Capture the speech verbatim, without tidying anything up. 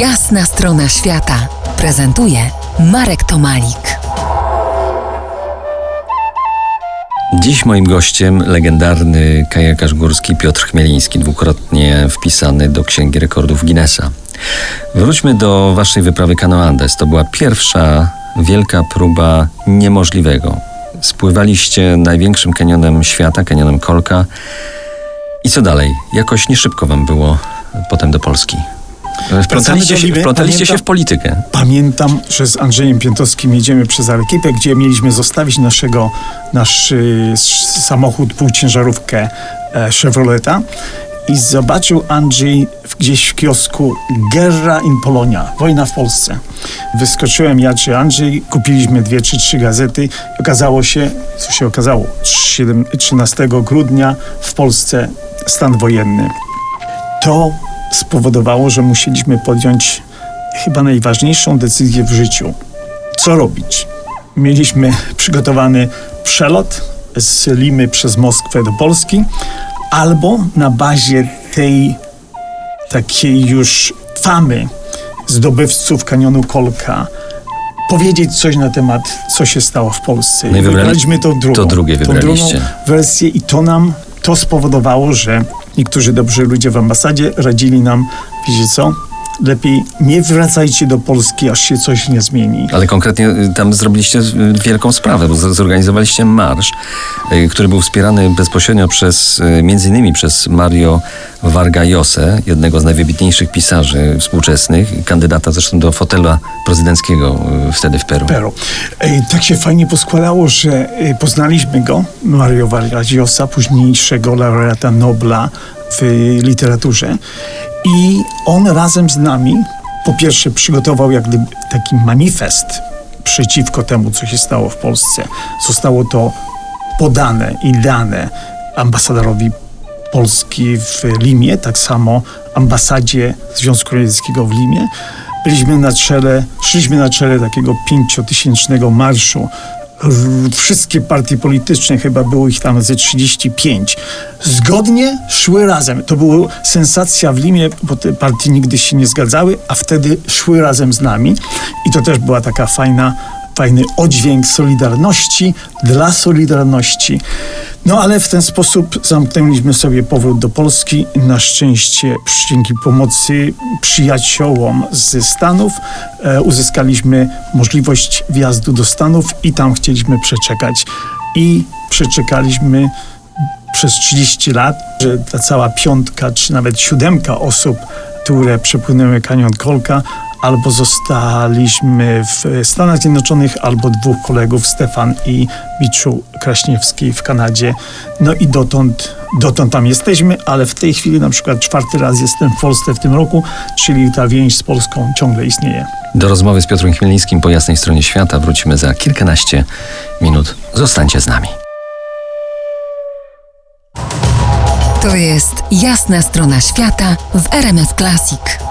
Jasna Strona Świata prezentuje Marek Tomalik. Dziś moim gościem legendarny kajakarz górski Piotr Chmieliński, dwukrotnie wpisany do Księgi Rekordów Guinnessa. Wróćmy do waszej wyprawy Kanoandes. To była pierwsza wielka próba niemożliwego. Spływaliście największym kanionem świata, kanionem Kolka. I co dalej? Jakoś nie szybko wam było potem do Polski. Wplątaliście się, wplątaliście się w politykę. Pamiętam, że z Andrzejem Piętowskim jedziemy przez Arkipę, gdzie mieliśmy zostawić naszego, nasz y, samochód, półciężarówkę e, Chevroleta. I zobaczył Andrzej gdzieś w kiosku Guerra in Polonia, wojna w Polsce. Wyskoczyłem ja czy Andrzej, kupiliśmy dwie czy trzy gazety. Okazało się, co się okazało, trzynastego grudnia w Polsce stan wojenny. To spowodowało, że musieliśmy podjąć chyba najważniejszą decyzję w życiu. Co robić? Mieliśmy przygotowany przelot z Limy przez Moskwę do Polski, albo na bazie tej takiej już famy zdobywców kanionu Kolka powiedzieć coś na temat, co się stało w Polsce. My wybraliśmy tą drugą, to drugie tą drugą wersję i to nam to spowodowało, że niektórzy dobrzy ludzie w ambasadzie radzili nam, wiecie co, lepiej nie wracajcie do Polski, aż się coś nie zmieni. Ale konkretnie tam zrobiliście wielką sprawę, bo zorganizowaliście marsz, który był wspierany bezpośrednio przez, między innymi przez Mario Vargas Llosę, jednego z najwybitniejszych pisarzy współczesnych, kandydata zresztą do fotela prezydenckiego wtedy w Peru. Peru. E, tak się fajnie poskładało, że poznaliśmy go, Mario Vargas Llosa, późniejszego laureata Nobla w literaturze. I on razem z nami, po pierwsze, przygotował jak gdyby taki manifest przeciwko temu, co się stało w Polsce. Zostało to podane i dane ambasadorowi Polski w Limie, tak samo ambasadzie Związku Radzieckiego w Limie. Byliśmy na czele, szliśmy na czele takiego pięciotysięcznego marszu. Wszystkie partie polityczne, chyba było ich tam ze trzydzieści pięć, zgodnie szły razem. To była sensacja w Limie, bo te partie nigdy się nie zgadzały, a wtedy szły razem z nami. I to też była taka fajna, fajny oddźwięk solidarności dla Solidarności. No ale w ten sposób zamknęliśmy sobie powrót do Polski. Na szczęście dzięki pomocy przyjaciołom ze Stanów e, uzyskaliśmy możliwość wjazdu do Stanów i tam chcieliśmy przeczekać. I przeczekaliśmy przez trzydzieści lat, że ta cała piątka czy nawet siódemka osób, które przepłynęły kanion Kolka, albo zostaliśmy w Stanach Zjednoczonych, albo dwóch kolegów, Stefan i Michał Kraśniewski w Kanadzie. No i dotąd, dotąd tam jesteśmy, ale w tej chwili na przykład czwarty raz jestem w Polsce w tym roku, czyli ta więź z Polską ciągle istnieje. Do rozmowy z Piotrem Chmielińskim po Jasnej Stronie Świata wrócimy za kilkanaście minut. Zostańcie z nami. To jest Jasna Strona Świata w R M F Classic.